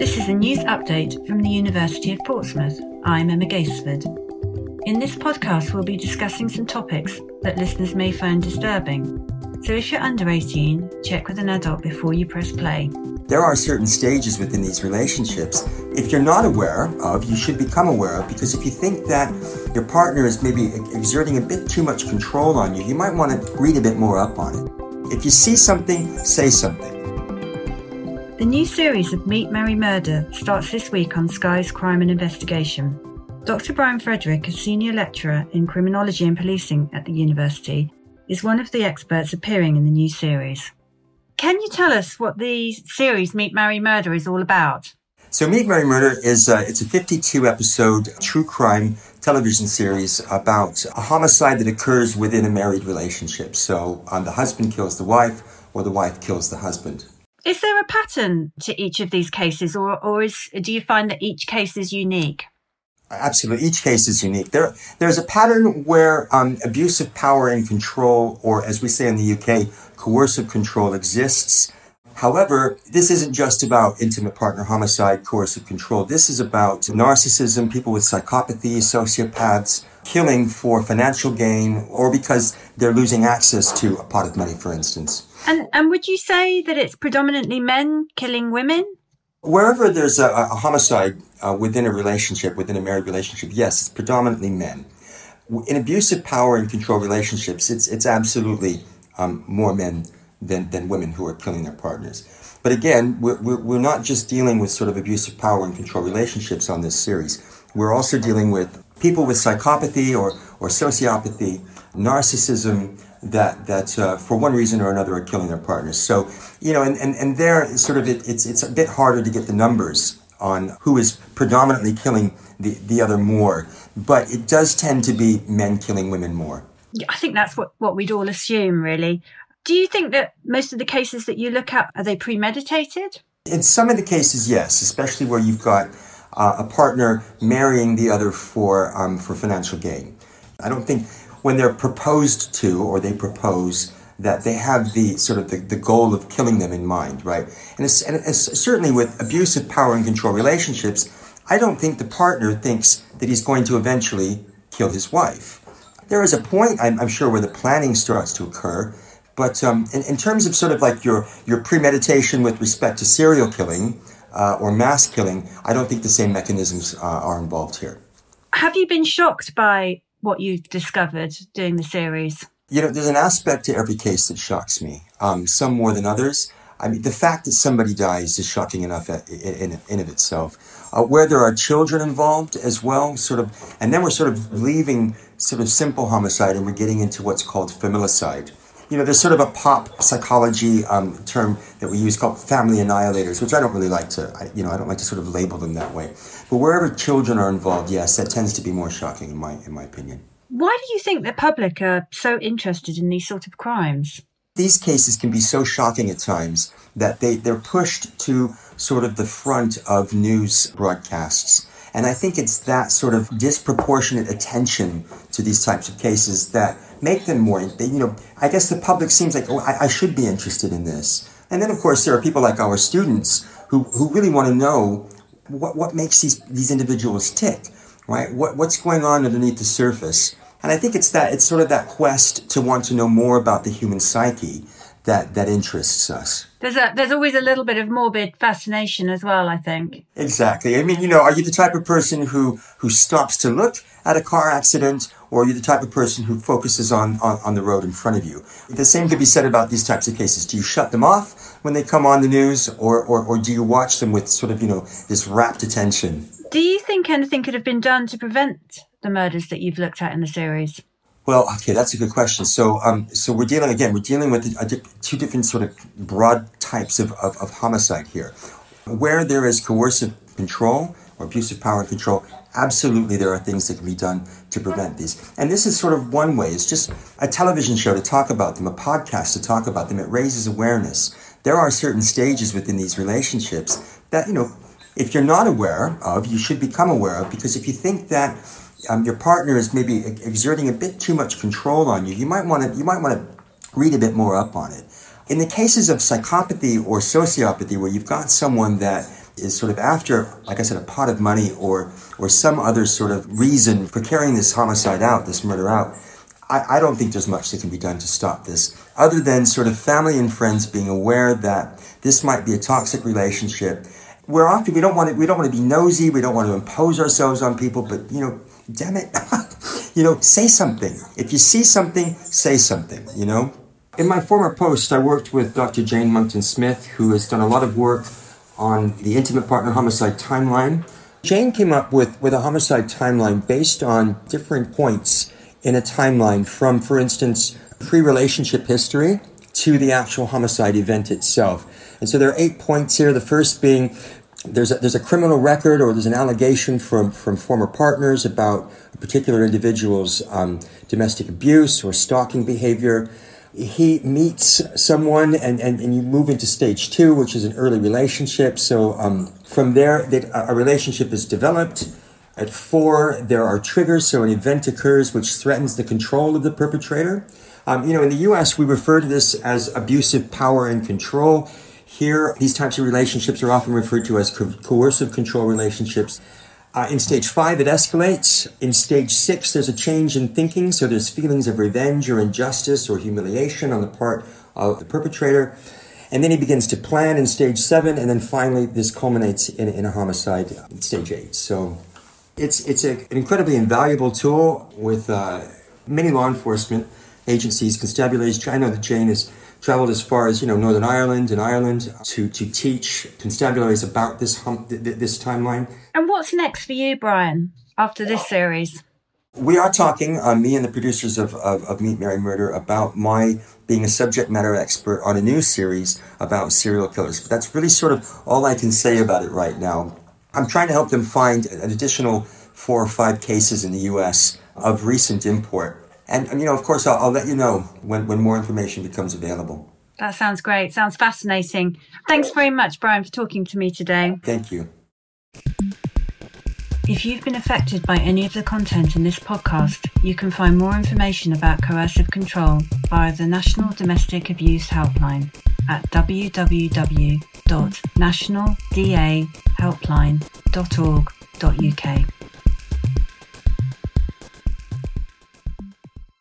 This is a news update from the University of Portsmouth. I'm Emma Gaysford. In this podcast, we'll be discussing some topics that listeners may find disturbing. So if you're under 18, check with an adult before you press play. There are certain stages within these relationships. If you're not aware of, you should become aware of, because if you think that your partner is maybe exerting a bit too much control on you, you might want to read a bit more up on it. If you see something, say something. The new series of Meet, Marry, Murder starts this week on Sky's Crime and Investigation. Dr. Brian Frederick, a senior lecturer in criminology and policing at the university, is one of the experts appearing in the new series. Can you tell us what the series Meet, Marry, Murder is all about? So Meet, Marry, Murder is it's a 52-episode true crime television series about a homicide that occurs within a married relationship. So the husband kills the wife, or the wife kills the husband. Is there a pattern to each of these cases, or do you find that each case is unique? Absolutely. Each case is unique. There's a pattern where abuse of power and control, or as we say in the UK, coercive control exists. However, this isn't just about intimate partner homicide, coercive control. This is about narcissism, people with psychopathy, sociopaths, killing for financial gain or because they're losing access to a pot of money, for instance. And would you say that it's predominantly men killing women? Wherever there's a homicide within a relationship, within a married relationship, yes, it's predominantly men. In abusive power and control relationships, it's absolutely more men than women who are killing their partners. But again, we're not just dealing with sort of abusive power and control relationships on this series. We're also dealing with people with psychopathy or sociopathy, narcissism, that for one reason or another are killing their partners. So, you know, and there sort of it's a bit harder to get the numbers on who is predominantly killing the other more, but it does tend to be men killing women more. Yeah, I think that's what we'd all assume, really. Do you think that most of the cases that you look at, are they premeditated? In some of the cases, yes, especially where you've got a partner marrying the other for financial gain. I don't think when they're proposed to, or they propose, that they have the sort of the goal of killing them in mind, right? And it's certainly with abusive power and control relationships, I don't think the partner thinks that he's going to eventually kill his wife. There is a point, I'm sure, where the planning starts to occur, but in terms of sort of like your premeditation with respect to serial killing or mass killing, I don't think the same mechanisms are involved here. Have you been shocked by what you've discovered during the series? You know, there's an aspect to every case that shocks me, some more than others. I mean, the fact that somebody dies is shocking enough in of itself. Where there are children involved as well, sort of, and then we're sort of leaving sort of simple homicide and we're getting into what's called familicide. You know, there's sort of a pop psychology term that we use called family annihilators, which I don't really like to, I don't like to sort of label them that way. But wherever children are involved, yes, that tends to be more shocking in my opinion. Why do you think the public are so interested in these sort of crimes? These cases can be so shocking at times that they're pushed to sort of the front of news broadcasts. And I think it's that sort of disproportionate attention to these types of cases that make them more, I guess the public seems like, I should be interested in this. And then, of course, there are people like our students who really want to know what makes these individuals tick, right? What's going on underneath the surface? And I think it's sort of that quest to want to know more about the human psyche that interests us. There's always a little bit of morbid fascination as well, I think. Exactly. I mean, are you the type of person who stops to look at a car accident, or are you the type of person who focuses on the road in front of you? The same could be said about these types of cases. Do you shut them off when they come on the news, or do you watch them with sort of, this rapt attention? Do you think anything could have been done to prevent the murders that you've looked at in the series? Well, okay, that's a good question. So we're dealing with two different sort of broad types of homicide here. Where there is coercive control or abusive power and control, absolutely there are things that can be done to prevent these. And this is sort of one way. It's just a television show to talk about them, a podcast to talk about them. It raises awareness. There are certain stages within these relationships that, if you're not aware of, you should become aware of, because if you think that your partner is maybe exerting a bit too much control on you, you might want to read a bit more up on it. In the cases of psychopathy or sociopathy, where you've got someone that is sort of after, like I said, a pot of money or some other sort of reason for carrying this homicide out, this murder out, I don't think there's much that can be done to stop this, other than sort of family and friends being aware that this might be a toxic relationship. Where often we don't want to be nosy, we don't want to impose ourselves on people, but damn it, say something. If you see something, say something. In my former post, I worked with Dr. Jane Moncton Smith, who has done a lot of work on the intimate partner homicide timeline. Jane came up with a homicide timeline based on different points in a timeline from, for instance, pre-relationship history to the actual homicide event itself. And so there are 8 points here. The first being there's a criminal record, or there's an allegation from former partners about a particular individual's domestic abuse or stalking behavior. He meets someone and you move into stage 2, which is an early relationship. So from there, a relationship is developed. At 4, there are triggers. So an event occurs which threatens the control of the perpetrator. In the U.S., we refer to this as abusive power and control. Here, these types of relationships are often referred to as coercive control relationships. In stage 5, it escalates. In stage 6, there's a change in thinking. So there's feelings of revenge or injustice or humiliation on the part of the perpetrator. And then he begins to plan in stage 7. And then finally, this culminates in a homicide in stage 8. So it's an incredibly invaluable tool with many law enforcement agencies, constabularies. I know that Jane has traveled as far as Northern Ireland and Ireland to teach constabularies about this timeline. And what's next for you, Brian, after this series? We are talking, me and the producers of Meet, Marry, Murder, about my being a subject matter expert on a new series about serial killers. But that's really sort of all I can say about it right now. I'm trying to help them find an additional 4 or 5 cases in the U.S. of recent import. And of course, I'll let you know when more information becomes available. That sounds great. Sounds fascinating. Thanks very much, Brian, for talking to me today. Thank you. If you've been affected by any of the content in this podcast, you can find more information about coercive control via the National Domestic Abuse Helpline at www.nationaldahelpline.org.uk.